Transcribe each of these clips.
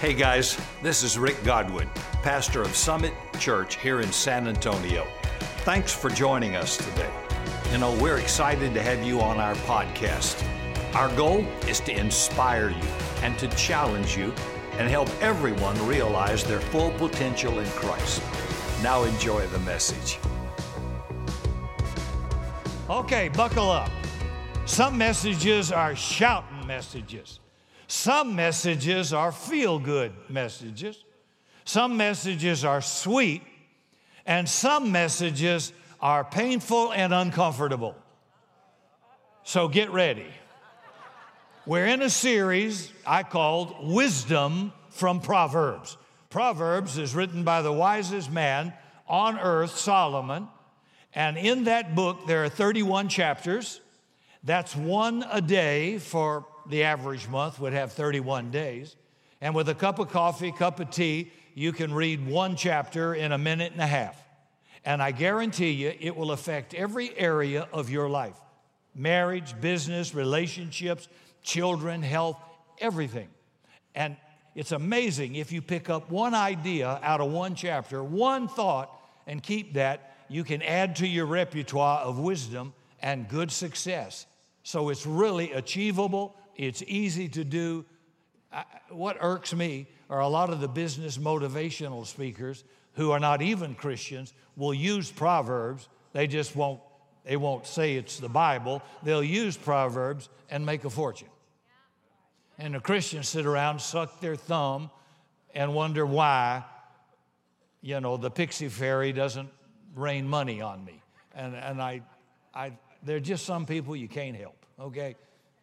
Hey guys, this is Rick Godwin, pastor of Summit Church here in San Antonio. Thanks for joining us today. You know, we're excited to have you on our podcast. Our goal is to inspire you and to challenge you and help everyone realize their full potential in Christ. Now enjoy the message. Okay, buckle up. Some messages are shouting messages. Some messages are feel-good messages. Some messages are sweet. And some messages are painful and uncomfortable. So get ready. We're in a series I called Wisdom from Proverbs. Proverbs is written by the wisest man on earth, Solomon. And in that book, there are 31 chapters. That's one a day for the average month would have 31 days. And with a cup of coffee, cup of tea, you can read one chapter in a minute and a half. And I guarantee you, it will affect every area of your life. Marriage, business, relationships, children, health, everything. And it's amazing if you pick up one idea out of one chapter, one thought, and keep that, you can add to your repertoire of wisdom and good success. So it's really achievable. It's easy to do. What irks me are a lot of the business motivational speakers who are not even Christians will use Proverbs. They just won't say it's the Bible. They'll use Proverbs and make a fortune. And the Christians sit around, suck their thumb, and wonder why, you know, the pixie fairy doesn't rain money on me. And there are just some people you can't help, okay?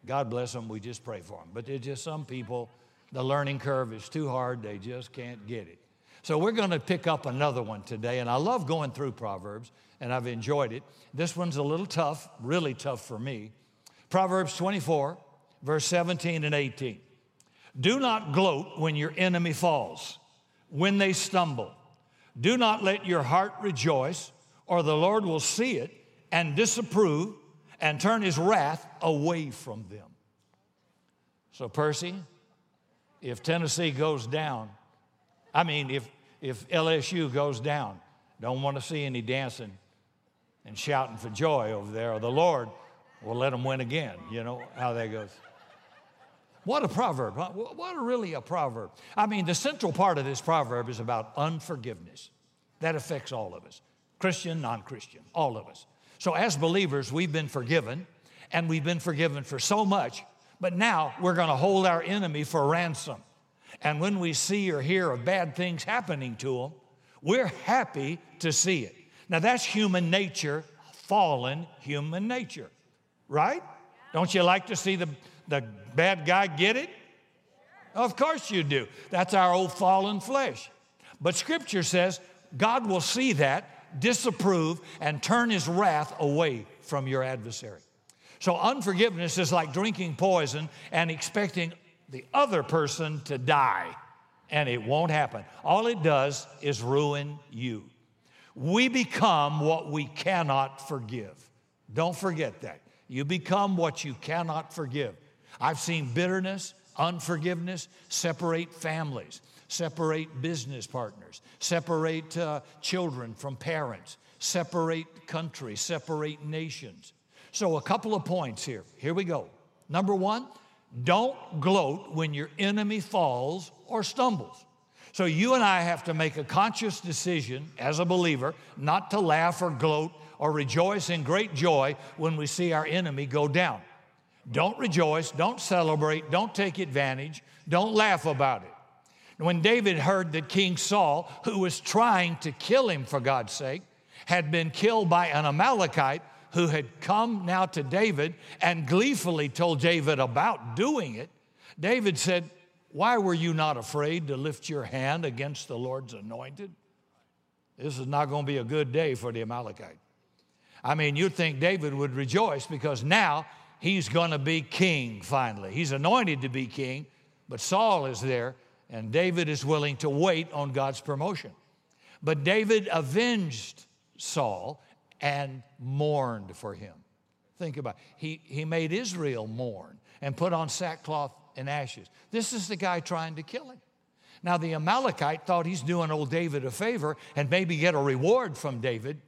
God bless them. We just pray for them. But there's just some people, the learning curve is too hard. They just can't get it. So we're going to pick up another one today. And I love going through Proverbs, and I've enjoyed it. This one's a little tough, really tough for me. Proverbs 24, verse 17 and 18. Do not gloat when your enemy falls, when they stumble. Do not let your heart rejoice, or the Lord will see it and disapprove, and turn his wrath away from them. So, Percy, if Tennessee goes down, if LSU goes down, don't want to see any dancing and shouting for joy over there, or the Lord will let them win again. You know how that goes. What a proverb, huh? What really a proverb. The central part of this proverb is about unforgiveness. That affects all of us, Christian, non-Christian, all of us. So as believers, we've been forgiven, and we've been forgiven for so much, but now we're going to hold our enemy for ransom. And when we see or hear of bad things happening to them, we're happy to see it. Now, that's human nature, fallen human nature, right? Don't you like to see the bad guy get it? Of course you do. That's our old fallen flesh. But Scripture says God will see that, disapprove, and turn his wrath away from your adversary. So unforgiveness is like drinking poison and expecting the other person to die, and it won't happen. All it does is ruin you. We become what we cannot forgive. Don't forget that. You become what you cannot forgive. I've seen bitterness, unforgiveness separate families, separate business partners, separate children from parents, separate countries, separate nations. So a couple of points here. Here we go. Number one, don't gloat when your enemy falls or stumbles. So you and I have to make a conscious decision as a believer not to laugh or gloat or rejoice in great joy when we see our enemy go down. Don't rejoice, don't celebrate, don't take advantage, don't laugh about it. When David heard that King Saul, who was trying to kill him for God's sake, had been killed by an Amalekite who had come now to David and gleefully told David about doing it, David said, "Why were you not afraid to lift your hand against the Lord's anointed?" This is not going to be a good day for the Amalekite. You'd think David would rejoice because now he's going to be king finally. He's anointed to be king, but Saul is there. And David is willing to wait on God's promotion. But David avenged Saul and mourned for him. Think about it. He made Israel mourn and put on sackcloth and ashes. This is the guy trying to kill him. Now, the Amalekite thought he's doing old David a favor and maybe get a reward from David.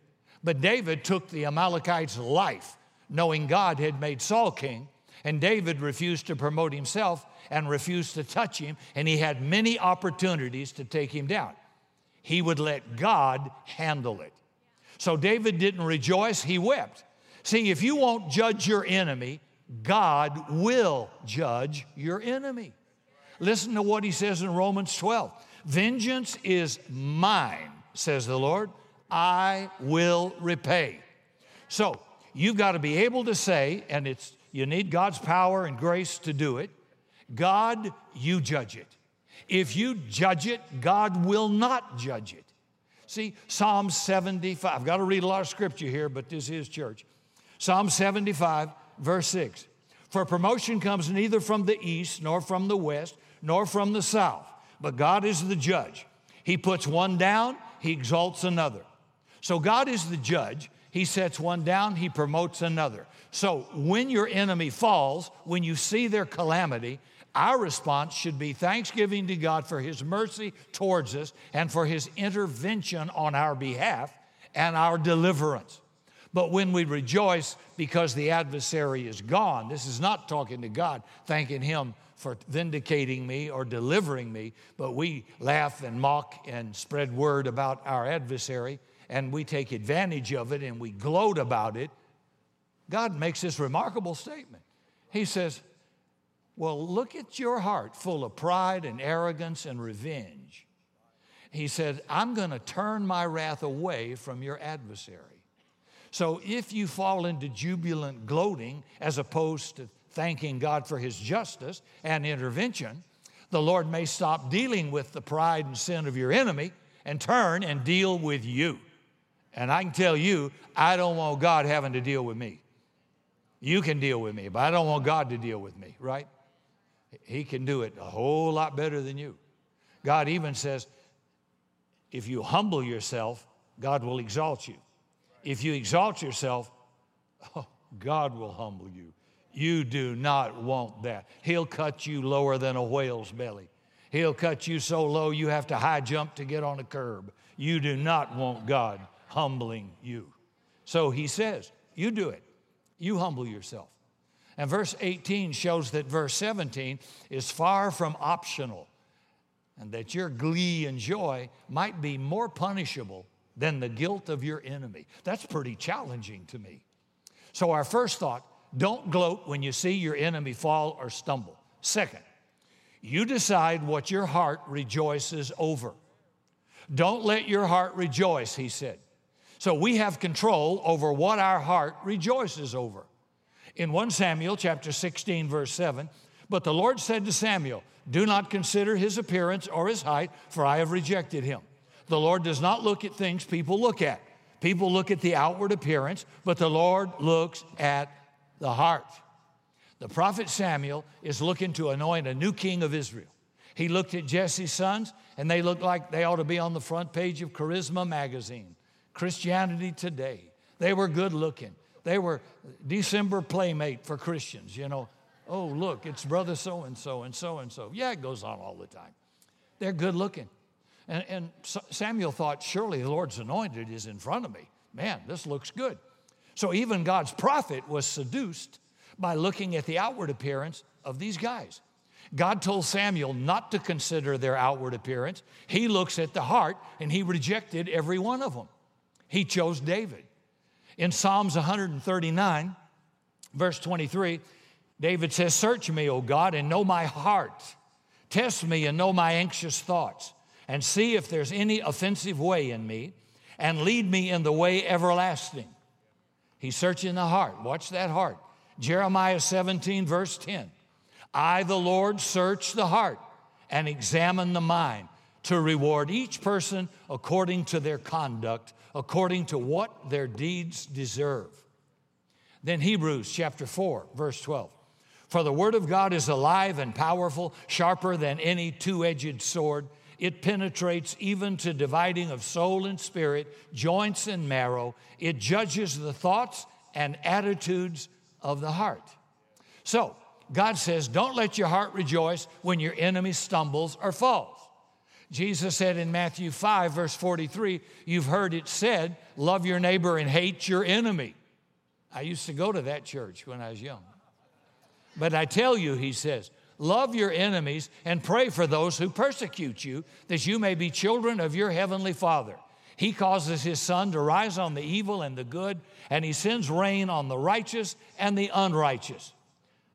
But David took the Amalekite's life, knowing God had made Saul king. And David refused to promote himself and refused to touch him. And he had many opportunities to take him down. He would let God handle it. So David didn't rejoice, he wept. See, if you won't judge your enemy, God will judge your enemy. Listen to what he says in Romans 12. Vengeance is mine, says the Lord. I will repay. So you've got to be able to say, and you need God's power and grace to do it, God, you judge it. If you judge it, God will not judge it. See, Psalm 75. I've got to read a lot of scripture here, but this is church. Psalm 75, verse 6. For promotion comes neither from the east, nor from the west, nor from the south, but God is the judge. He puts one down, he exalts another. So God is the judge. He sets one down, he promotes another. So when your enemy falls, when you see their calamity, our response should be thanksgiving to God for his mercy towards us and for his intervention on our behalf and our deliverance. But when we rejoice because the adversary is gone, this is not talking to God, thanking him for vindicating me or delivering me, but we laugh and mock and spread word about our adversary, and we take advantage of it and we gloat about it. God makes this remarkable statement. He says, well, look at your heart full of pride and arrogance and revenge. He said, I'm going to turn my wrath away from your adversary. So if you fall into jubilant gloating as opposed to thanking God for his justice and intervention, the Lord may stop dealing with the pride and sin of your enemy and turn and deal with you. And I can tell you, I don't want God having to deal with me. You can deal with me, but I don't want God to deal with me, right? He can do it a whole lot better than you. God even says, if you humble yourself, God will exalt you. If you exalt yourself, God will humble you. You do not want that. He'll cut you lower than a whale's belly. He'll cut you so low you have to high jump to get on a curb. You do not want God humbling you. So he says, you do it. You humble yourself. And verse 18 shows that verse 17 is far from optional and that your glee and joy might be more punishable than the guilt of your enemy. That's pretty challenging to me. So our first thought, don't gloat when you see your enemy fall or stumble. Second, you decide what your heart rejoices over. Don't let your heart rejoice, he said. So we have control over what our heart rejoices over. In 1 Samuel chapter 16, verse 7, but the Lord said to Samuel, do not consider his appearance or his height, for I have rejected him. The Lord does not look at things people look at. People look at the outward appearance, but the Lord looks at the heart. The prophet Samuel is looking to anoint a new king of Israel. He looked at Jesse's sons, and they looked like they ought to be on the front page of Charisma magazine, Christianity Today. They were good looking. They were December playmate for Christians, you know. Oh, look, it's brother so-and-so and so-and-so. Yeah, it goes on all the time. They're good looking. And Samuel thought, surely the Lord's anointed is in front of me. Man, this looks good. So even God's prophet was seduced by looking at the outward appearance of these guys. God told Samuel not to consider their outward appearance. He looks at the heart, and he rejected every one of them. He chose David. In Psalms 139, verse 23, David says, search me, O God, and know my heart. Test me and know my anxious thoughts, and see if there's any offensive way in me, and lead me in the way everlasting. He's searching the heart. Watch that heart. Jeremiah 17, verse 10. I, the Lord, search the heart and examine the mind to reward each person according to their conduct, according to what their deeds deserve. Then Hebrews chapter 4, verse 12. For the word of God is alive and powerful, sharper than any two-edged sword. It penetrates even to dividing of soul and spirit, joints and marrow. It judges the thoughts and attitudes of the heart. So God says, don't let your heart rejoice when your enemy stumbles or falls. Jesus said in Matthew 5, verse 43, you've heard it said, love your neighbor and hate your enemy. I used to go to that church when I was young. But I tell you, he says, love your enemies and pray for those who persecute you, that you may be children of your heavenly Father. He causes his sun to rise on the evil and the good, and he sends rain on the righteous and the unrighteous.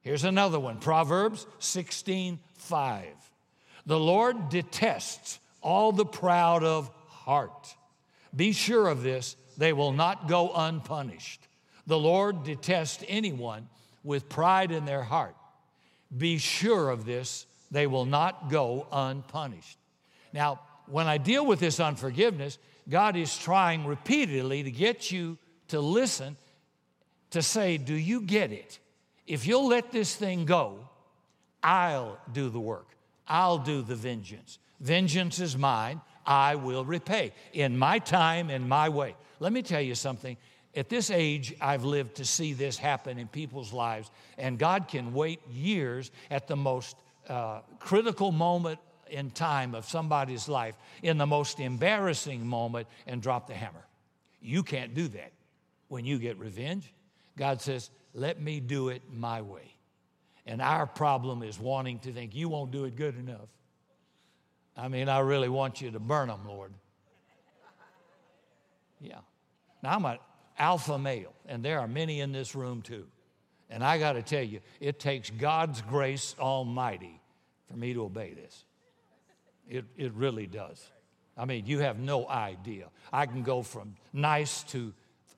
Here's another one, Proverbs 16:5. The Lord detests all the proud of heart. Be sure of this, they will not go unpunished. The Lord detests anyone with pride in their heart. Be sure of this, they will not go unpunished. Now, when I deal with this unforgiveness, God is trying repeatedly to get you to listen, to say, do you get it? If you'll let this thing go, I'll do the work. I'll do the vengeance. Vengeance is mine. I will repay in my time, in my way. Let me tell you something. At this age, I've lived to see this happen in people's lives, and God can wait years at the most critical moment in time of somebody's life, in the most embarrassing moment, and drop the hammer. You can't do that. When you get revenge, God says, let me do it my way. And our problem is wanting to think, you won't do it good enough. I mean, I really want you to burn them, Lord. Yeah. Now, I'm an alpha male, and there are many in this room too. And I got to tell you, it takes God's grace almighty for me to obey this. It really does. I mean, you have no idea. I can go from nice to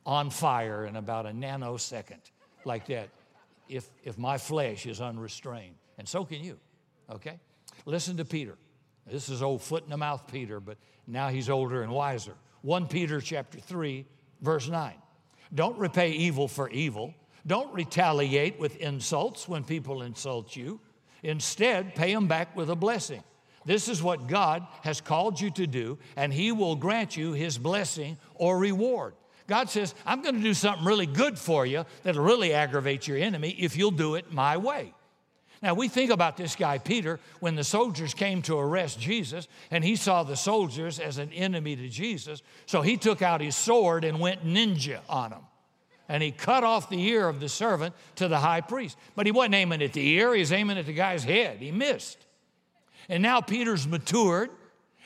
on fire in about a nanosecond like that if my flesh is unrestrained. And so can you, okay? Listen to Peter. This is old foot-in-the-mouth Peter, but now he's older and wiser. 1 Peter chapter 3, verse 9. Don't repay evil for evil. Don't retaliate with insults when people insult you. Instead, pay them back with a blessing. This is what God has called you to do, and he will grant you his blessing or reward. God says, I'm going to do something really good for you that'll really aggravate your enemy if you'll do it my way. Now, we think about this guy, Peter, when the soldiers came to arrest Jesus, and he saw the soldiers as an enemy to Jesus, so he took out his sword and went ninja on them. And he cut off the ear of the servant to the high priest. But he wasn't aiming at the ear. He was aiming at the guy's head. He missed. And now Peter's matured.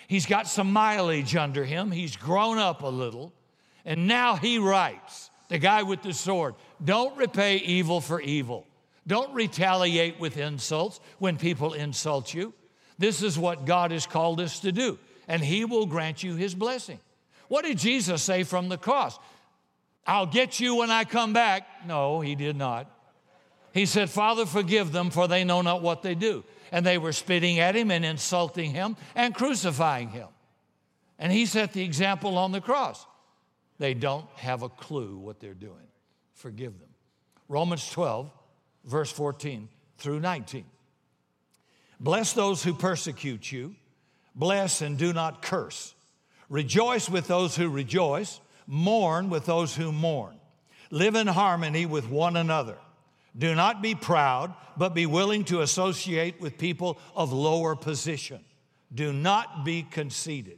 He's got some mileage under him. He's grown up a little. And now he writes, the guy with the sword, don't repay evil for evil. Don't retaliate with insults when people insult you. This is what God has called us to do, and he will grant you his blessing. What did Jesus say from the cross? I'll get you when I come back. No, he did not. He said, Father, forgive them, for they know not what they do. And they were spitting at him and insulting him and crucifying him. And he set the example on the cross. They don't have a clue what they're doing. Forgive them. Romans 12, verse 14 through 19. Bless those who persecute you. Bless and do not curse. Rejoice with those who rejoice. Mourn with those who mourn. Live in harmony with one another. Do not be proud, but be willing to associate with people of lower position. Do not be conceited.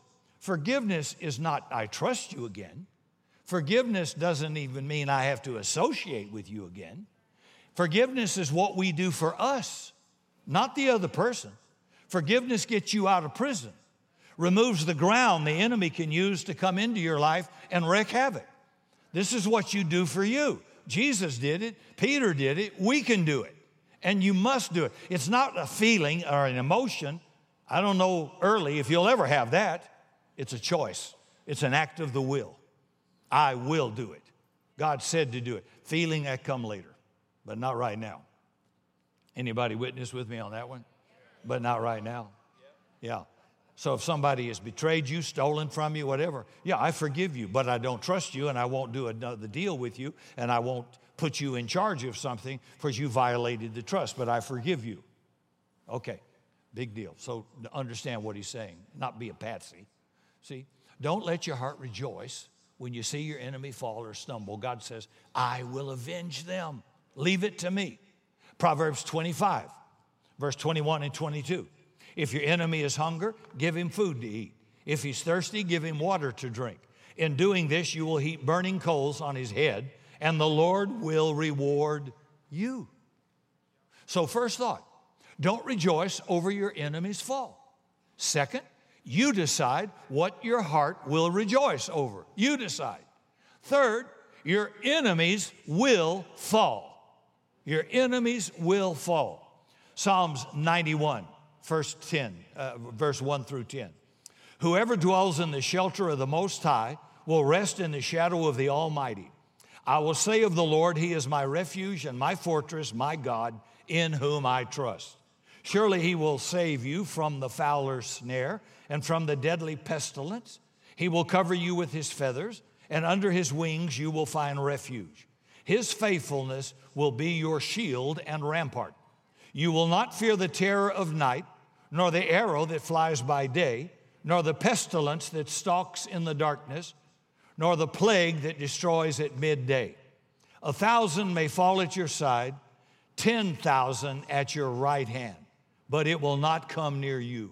forgiveness is not, I trust you again. Forgiveness doesn't even mean I have to associate with you again. Forgiveness is what we do for us, not the other person. Forgiveness gets you out of prison, removes the ground the enemy can use to come into your life and wreak havoc. This is what you do for you. Jesus did it. Peter did it. We can do it. And you must do it. It's not a feeling or an emotion. I don't know early if you'll ever have that. It's a choice. It's an act of the will. I will do it. God said to do it. Feeling that come later, but not right now. Anybody witness with me on that one? But not right now. Yeah. So if somebody has betrayed you, stolen from you, whatever, yeah, I forgive you, but I don't trust you, and I won't do another deal with you, and I won't put you in charge of something because you violated the trust, but I forgive you. Okay, big deal. So understand what he's saying, not be a patsy. See, don't let your heart rejoice when you see your enemy fall or stumble. God says, I will avenge them. Leave it to me. Proverbs 25, verse 21 and 22. If your enemy is hunger, give him food to eat. If he's thirsty, give him water to drink. In doing this, you will heap burning coals on his head, and the Lord will reward you. So first thought, don't rejoice over your enemy's fall. Second, you decide what your heart will rejoice over. You decide. Third, your enemies will fall. Your enemies will fall. Psalms 91. Verse 1 through 10. Whoever dwells in the shelter of the Most High will rest in the shadow of the Almighty. I will say of the Lord, He is my refuge and my fortress, my God, in whom I trust. Surely He will save you from the fowler's snare and from the deadly pestilence. He will cover you with His feathers, and under His wings you will find refuge. His faithfulness will be your shield and rampart. You will not fear the terror of night, nor the arrow that flies by day, nor the pestilence that stalks in the darkness, nor the plague that destroys at midday. 1,000 may fall at your side, 10,000 at your right hand, but it will not come near you.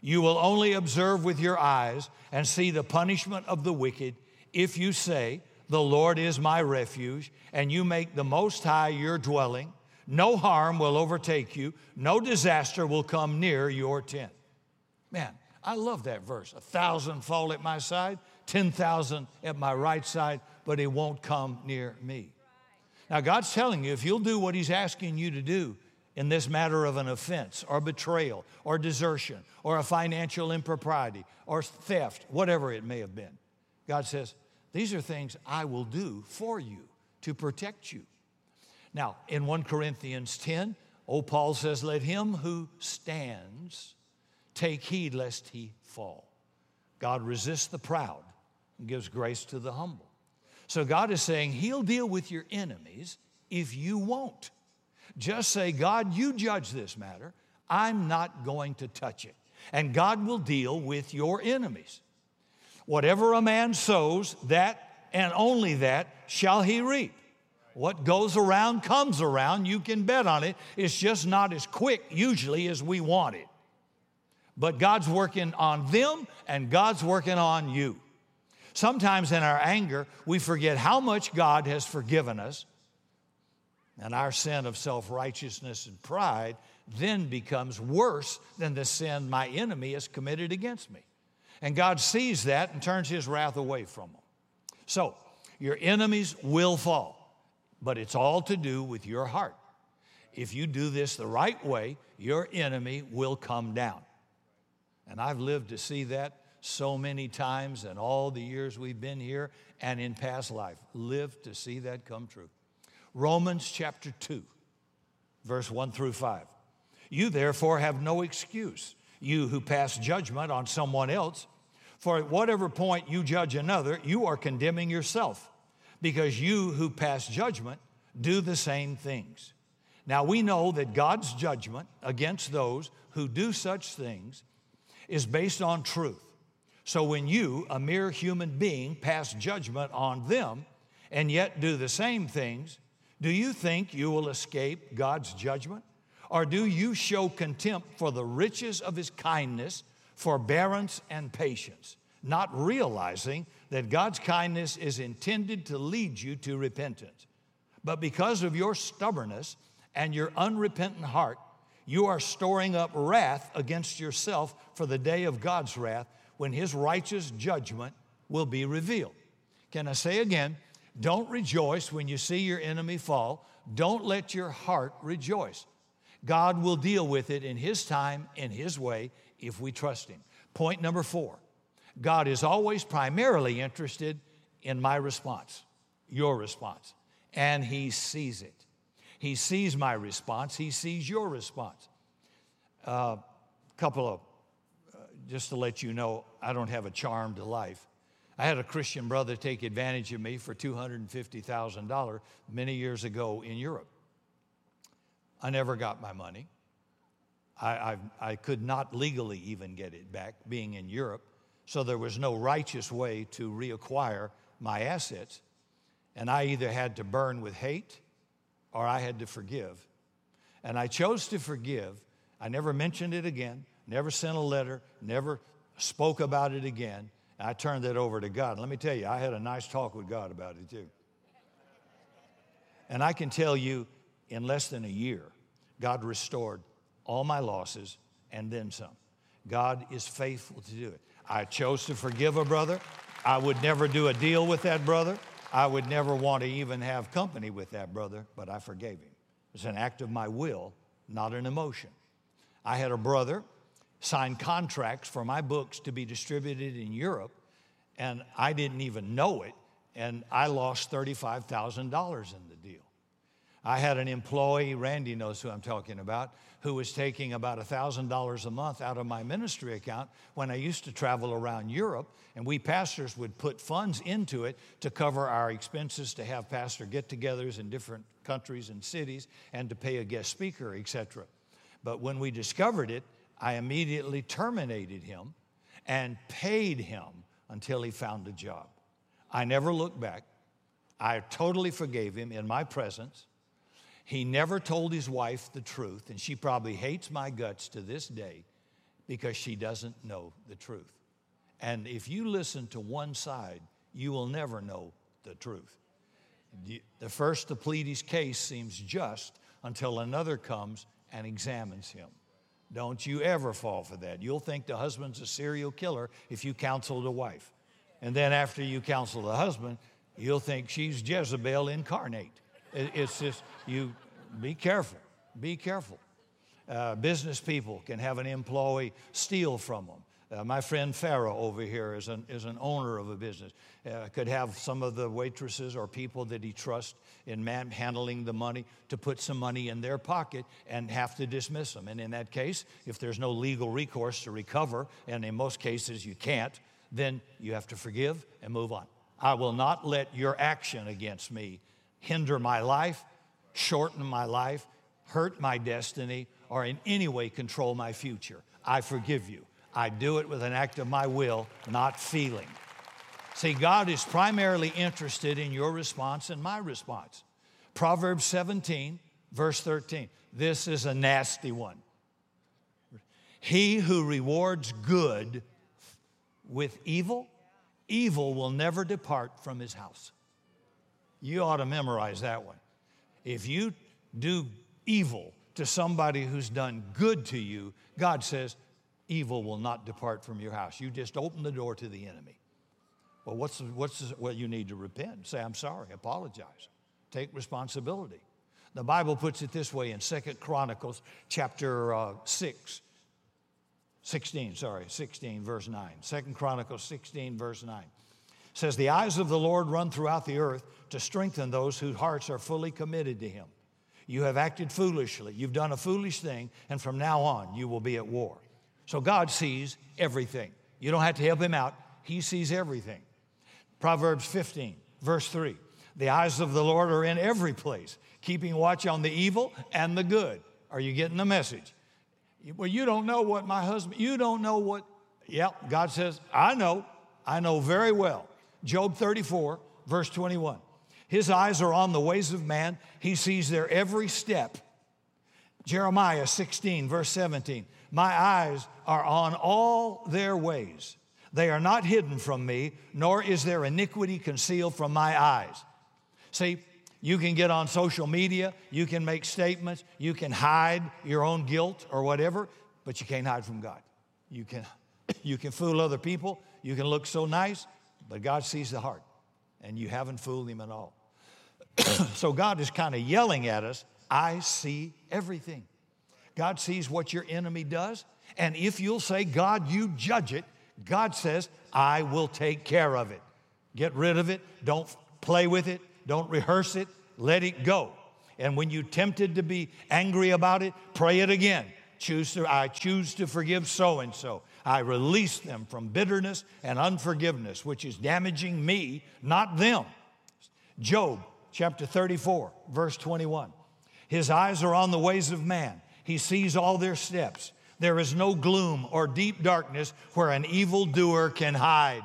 You will only observe with your eyes and see the punishment of the wicked if you say, the Lord is my refuge, and you make the Most High your dwelling. No harm will overtake you. No disaster will come near your tent. Man, I love that verse. 1,000 fall at my side, 10,000 at my right side, but it won't come near me. Now, God's telling you, if you'll do what He's asking you to do in this matter of an offense or betrayal or desertion or a financial impropriety or theft, whatever it may have been, God says, these are things I will do for you to protect you. Now, in 1 Corinthians 10, Paul says, let him who stands take heed lest he fall. God resists the proud and gives grace to the humble. So God is saying He'll deal with your enemies if you won't. Just say, God, you judge this matter. I'm not going to touch it. And God will deal with your enemies. Whatever a man sows, that and only that shall he reap. What goes around comes around. You can bet on it. It's just not as quick usually as we want it. But God's working on them and God's working on you. Sometimes in our anger, we forget how much God has forgiven us, and our sin of self-righteousness and pride then becomes worse than the sin my enemy has committed against me. And God sees that and turns His wrath away from them. So your enemies will fall. But it's all to do with your heart. If you do this the right way, your enemy will come down. And I've lived to see that so many times in all the years we've been here and in past life. Live to see that come true. Romans chapter 2, verse 1 through 5. You therefore have no excuse, you who pass judgment on someone else. For at whatever point you judge another, you are condemning yourself, because you who pass judgment do the same things. Now we know that God's judgment against those who do such things is based on truth. So when you, a mere human being, pass judgment on them and yet do the same things, do you think you will escape God's judgment? Or do you show contempt for the riches of His kindness, forbearance, and patience, not realizing that God's kindness is intended to lead you to repentance? But because of your stubbornness and your unrepentant heart, you are storing up wrath against yourself for the day of God's wrath, when His righteous judgment will be revealed. Can I say again, don't rejoice when you see your enemy fall. Don't let your heart rejoice. God will deal with it in His time, in His way, if we trust Him. Point number 4. God is always primarily interested in my response, your response, and He sees it. He sees my response. He sees your response. A couple of just to let you know, I don't have a charmed life. I had a Christian brother take advantage of me for $250,000 many years ago in Europe. I never got my money. I could not legally even get it back, being in Europe, so there was no righteous way to reacquire my assets, and I either had to burn with hate or I had to forgive. And I chose to forgive. I never mentioned it again, never sent a letter, never spoke about it again. I turned that over to God. And let me tell you, I had a nice talk with God about it too. And I can tell you, in less than a year, God restored all my losses and then some. God is faithful to do it. I chose to forgive a brother. I would never do a deal with that brother. I would never want to even have company with that brother, but I forgave him. It's an act of my will, not an emotion. I had a brother sign contracts for my books to be distributed in Europe, and I didn't even know it, and I lost $35,000 in the deal. I had an employee, Randy knows who I'm talking about, who was taking about $1,000 a month out of my ministry account when I used to travel around Europe, and we pastors would put funds into it to cover our expenses, to have pastor get-togethers in different countries and cities, and to pay a guest speaker, etc. But when we discovered it, I immediately terminated him and paid him until he found a job. I never looked back. I totally forgave him in my presence. He never told his wife the truth, and she probably hates my guts to this day because she doesn't know the truth. And if you listen to one side, you will never know the truth. The first to plead his case seems just until another comes and examines him. Don't you ever fall for that. You'll think the husband's a serial killer if you counsel the wife. And then after you counsel the husband, you'll think she's Jezebel incarnate. It's just, you be careful. Be careful. Business people can have an employee steal from them. My friend Pharaoh over here is an owner of a business. Could have some of the waitresses or people that he trusts in handling the money to put some money in their pocket and have to dismiss them. And in that case, if there's no legal recourse to recover, and in most cases you can't, then you have to forgive and move on. I will not let your action against me hinder my life, shorten my life, hurt my destiny, or in any way control my future. I forgive you. I do it with an act of my will, not feeling. See, God is primarily interested in your response and my response. Proverbs 17, verse 13. This is a nasty one. He who rewards good with evil, evil will never depart from his house. You ought to memorize that one. If you do evil to somebody who's done good to you, God says, evil will not depart from your house. You just open the door to the enemy. Well, well, you need to repent. Say, I'm sorry, apologize. Take responsibility. The Bible puts it this way in 2 Chronicles chapter 16, verse 9. 2 Chronicles 16, verse 9. It says, the eyes of the Lord run throughout the earth to strengthen those whose hearts are fully committed to him. You have acted foolishly. You've done a foolish thing, and from now on you will be at war. So God sees everything. You don't have to help him out. He sees everything. Proverbs 15, verse 3. The eyes of the Lord are in every place, keeping watch on the evil and the good. Are you getting the message? Well, you don't know what my husband, you don't know what, yep, God says, I know very well. Job 34, verse 21. His eyes are on the ways of man. He sees their every step. Jeremiah 16, verse 17. My eyes are on all their ways. They are not hidden from me, nor is their iniquity concealed from my eyes. See, you can get on social media, you can make statements, you can hide your own guilt or whatever, but you can't hide from God. You can fool other people, you can look so nice, but God sees the heart, and you haven't fooled him at all. So God is kind of yelling at us, I see everything. God sees what your enemy does, and if you'll say, God, you judge it, God says, I will take care of it. Get rid of it. Don't play with it. Don't rehearse it. Let it go. And when you're tempted to be angry about it, pray it again. I choose to forgive so-and-so. I release them from bitterness and unforgiveness, which is damaging me, not them. Job chapter 34, verse 21. His eyes are on the ways of man. He sees all their steps. There is no gloom or deep darkness where an evildoer can hide.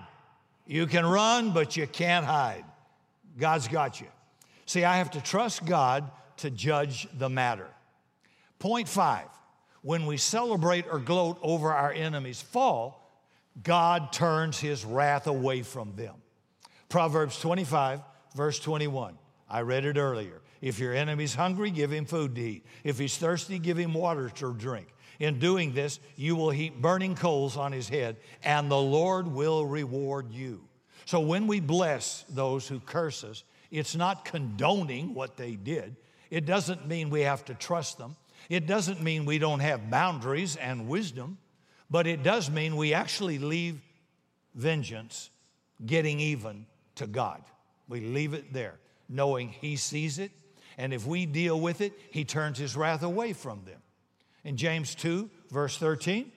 You can run, but you can't hide. God's got you. See, I have to trust God to judge the matter. Point five, when we celebrate or gloat over our enemy's fall, God turns his wrath away from them. Proverbs 25, verse 21. I read it earlier. If your enemy's hungry, give him food to eat. If he's thirsty, give him water to drink. In doing this, you will heap burning coals on his head, and the Lord will reward you. So when we bless those who curse us, it's not condoning what they did. It doesn't mean we have to trust them. It doesn't mean we don't have boundaries and wisdom, but it does mean we actually leave vengeance, getting even, to God. We leave it there, knowing he sees it, and if we deal with it, he turns his wrath away from them. In James 2, verse 13,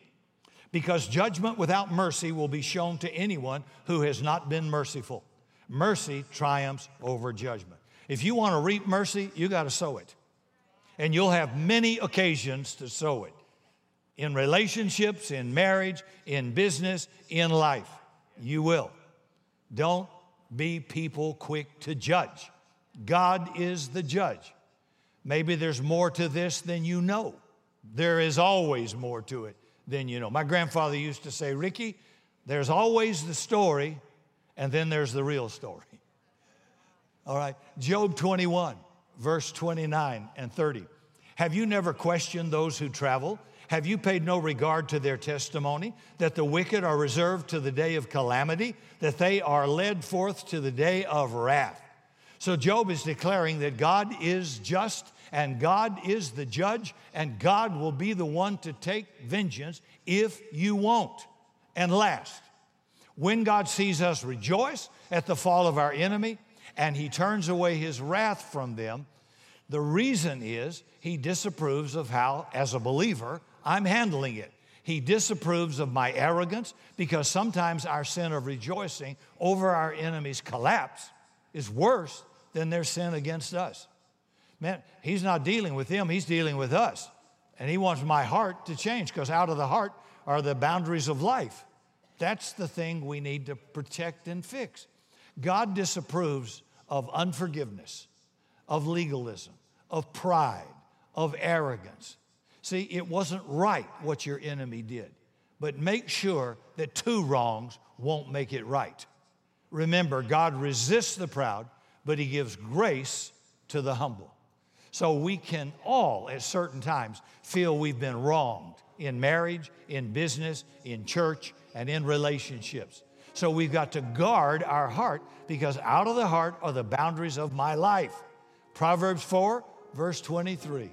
because judgment without mercy will be shown to anyone who has not been merciful. Mercy triumphs over judgment. If you want to reap mercy, you got to sow it. And you'll have many occasions to sow it in relationships, in marriage, in business, in life. You will. Don't be people quick to judge. God is the judge. Maybe there's more to this than you know. There is always more to it than you know. My grandfather used to say, Ricky, there's always the story, and then there's the real story. All right, Job 21, verse 29 and 30. Have you never questioned those who travel? Have you paid no regard to their testimony, that the wicked are reserved to the day of calamity, that they are led forth to the day of wrath? So Job is declaring that God is just and God is the judge and God will be the one to take vengeance if you won't. And last, when God sees us rejoice at the fall of our enemy, and he turns away his wrath from them, the reason is he disapproves of how, as a believer, I'm handling it. He disapproves of my arrogance because sometimes our sin of rejoicing over our enemy's collapse is worse than their sin against us. Man, he's not dealing with them, he's dealing with us. And he wants my heart to change because out of the heart are the boundaries of life. That's the thing we need to protect and fix. God disapproves of unforgiveness, of legalism, of pride, of arrogance. See, it wasn't right what your enemy did, but make sure that two wrongs won't make it right. Remember, God resists the proud, but he gives grace to the humble. So we can all, at certain times, feel we've been wronged in marriage, in business, in church, and in relationships. So we've got to guard our heart because out of the heart are the boundaries of my life. Proverbs 4, verse 23.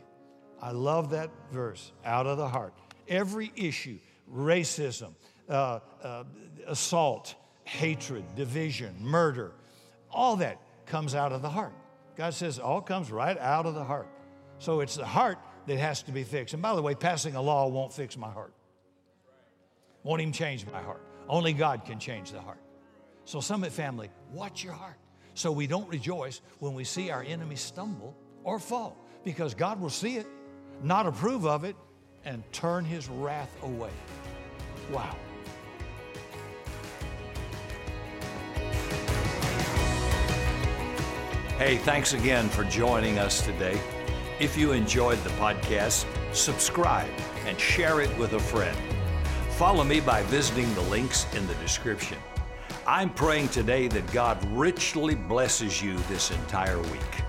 I love that verse, out of the heart. Every issue, racism, assault, hatred, division, murder, all that comes out of the heart. God says it all comes right out of the heart. So it's the heart that has to be fixed. And by the way, passing a law won't fix my heart. Won't even change my heart. Only God can change the heart. So Summit family, watch your heart so we don't rejoice when we see our enemy stumble or fall because God will see it, not approve of it, and turn his wrath away. Wow. Hey, thanks again for joining us today. If you enjoyed the podcast, subscribe and share it with a friend. Follow me by visiting the links in the description. I'm praying today that God richly blesses you this entire week.